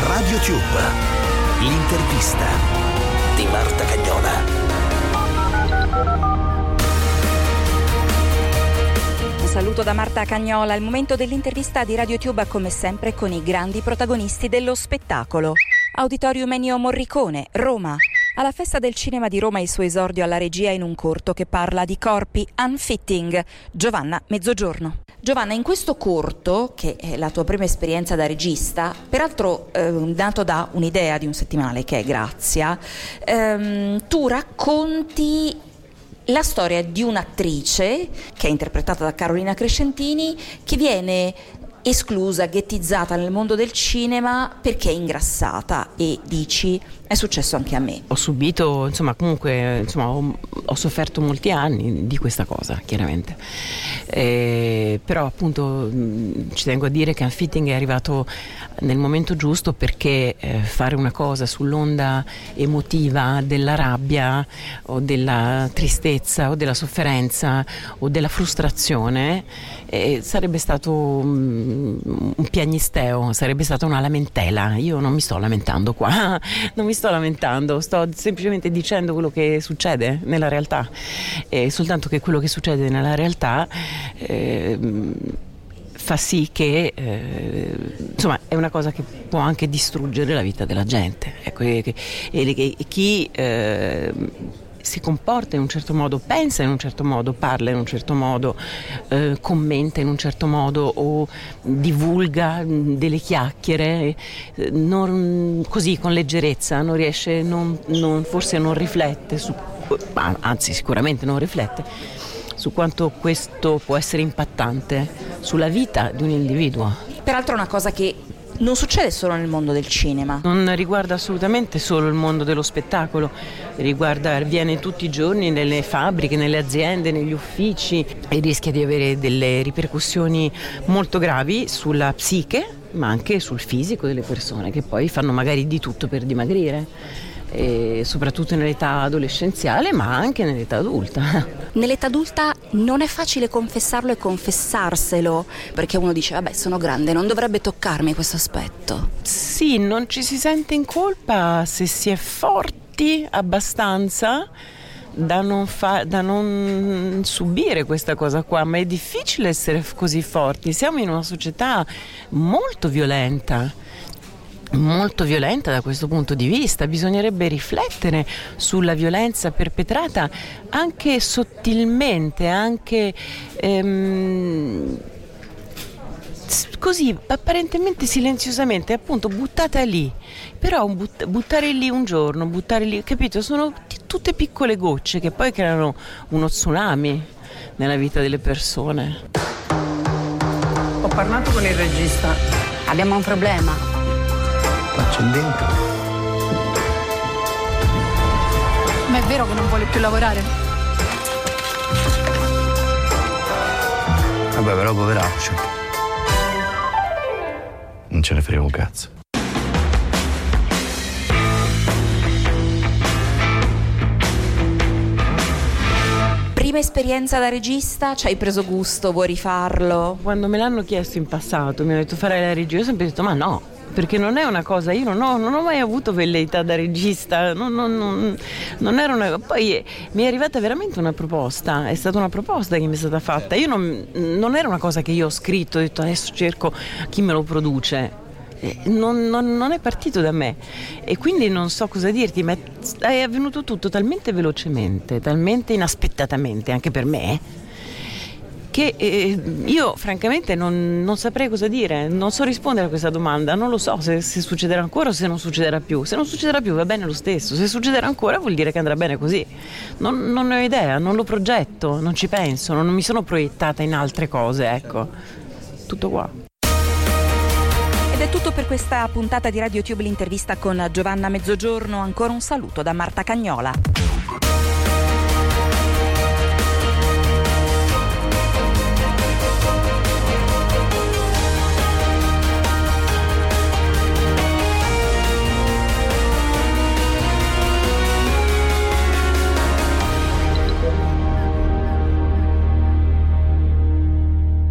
Radio Tube, l'intervista di Marta Cagnola. Saluto da Marta Cagnola, il momento dell'intervista di Radio Tube come sempre con i grandi protagonisti dello spettacolo. Auditorium Ennio Morricone, Roma. Alla Festa del Cinema di Roma il suo esordio alla regia in un corto che parla di corpi, Unfitting, Giovanna Mezzogiorno. Giovanna, in questo corto, che è la tua prima esperienza da regista, peraltro nato da un'idea di un settimanale che è Grazia, tu racconti la storia di un'attrice che è interpretata da Carolina Crescentini che viene esclusa, ghettizzata nel mondo del cinema perché è ingrassata e dici è successo anche a me. Ho subito, ho sofferto molti anni di questa cosa, chiaramente. Però appunto ci tengo a dire che Unfitting è arrivato nel momento giusto perché fare una cosa sull'onda emotiva della rabbia o della tristezza o della sofferenza o della frustrazione sarebbe stato un piagnisteo, sarebbe stata una lamentela. Io non mi sto lamentando qua, sto semplicemente dicendo quello che succede nella realtà, soltanto che quello che succede nella realtà fa sì che è una cosa che può anche distruggere la vita della gente, ecco, e chi si comporta in un certo modo, pensa in un certo modo, parla in un certo modo, commenta in un certo modo o divulga delle chiacchiere non, così con leggerezza, non riesce, forse non riflette su, anzi sicuramente non riflette su quanto questo può essere impattante sulla vita di un individuo. Peraltro è una cosa che non succede solo nel mondo del cinema. Non riguarda assolutamente solo il mondo dello spettacolo, avviene tutti i giorni nelle fabbriche, nelle aziende, negli uffici e rischia di avere delle ripercussioni molto gravi sulla psiche, ma anche sul fisico delle persone che poi fanno magari di tutto per dimagrire. E soprattutto nell'età adolescenziale ma anche nell'età adulta. Nell'età adulta non è facile confessarlo e confessarselo perché uno dice vabbè sono grande, non dovrebbe toccarmi questo aspetto. Sì, non ci si sente in colpa se si è forti abbastanza da non subire questa cosa qua, ma è difficile essere così forti, siamo in una società molto violenta da questo punto di vista. Bisognerebbe riflettere sulla violenza perpetrata anche sottilmente, anche così apparentemente silenziosamente, appunto buttata lì, però buttare lì un giorno, buttare lì, capito? Sono tutte piccole gocce che poi creano uno tsunami nella vita delle persone. Ho parlato con il regista. Abbiamo un problema. Accendente. Ma è vero che non vuole più lavorare? Vabbè, però poveraccio. Non ce ne frega un cazzo. Prima esperienza da regista, ci hai preso gusto, vuoi rifarlo? Quando me l'hanno chiesto in passato, mi hanno detto fare la regia, io ho sempre detto ma no. Perché non è una cosa, io non ho mai avuto velleità da regista, non era una. Poi mi è arrivata veramente una proposta, è stata una proposta che mi è stata fatta. Io non era una cosa che io ho scritto, ho detto adesso cerco chi me lo produce. Non è partito da me e quindi non so cosa dirti, ma è avvenuto tutto talmente velocemente, talmente inaspettatamente anche per me, che io francamente non saprei cosa dire, non so rispondere a questa domanda, non lo so se succederà ancora o se non succederà più. Se non succederà più va bene lo stesso, se succederà ancora vuol dire che andrà bene così. Non ne ho idea, non lo progetto, non ci penso, non mi sono proiettata in altre cose, ecco, tutto qua. Ed è tutto per questa puntata di Radio Tube, l'intervista con Giovanna Mezzogiorno, ancora un saluto da Marta Cagnola.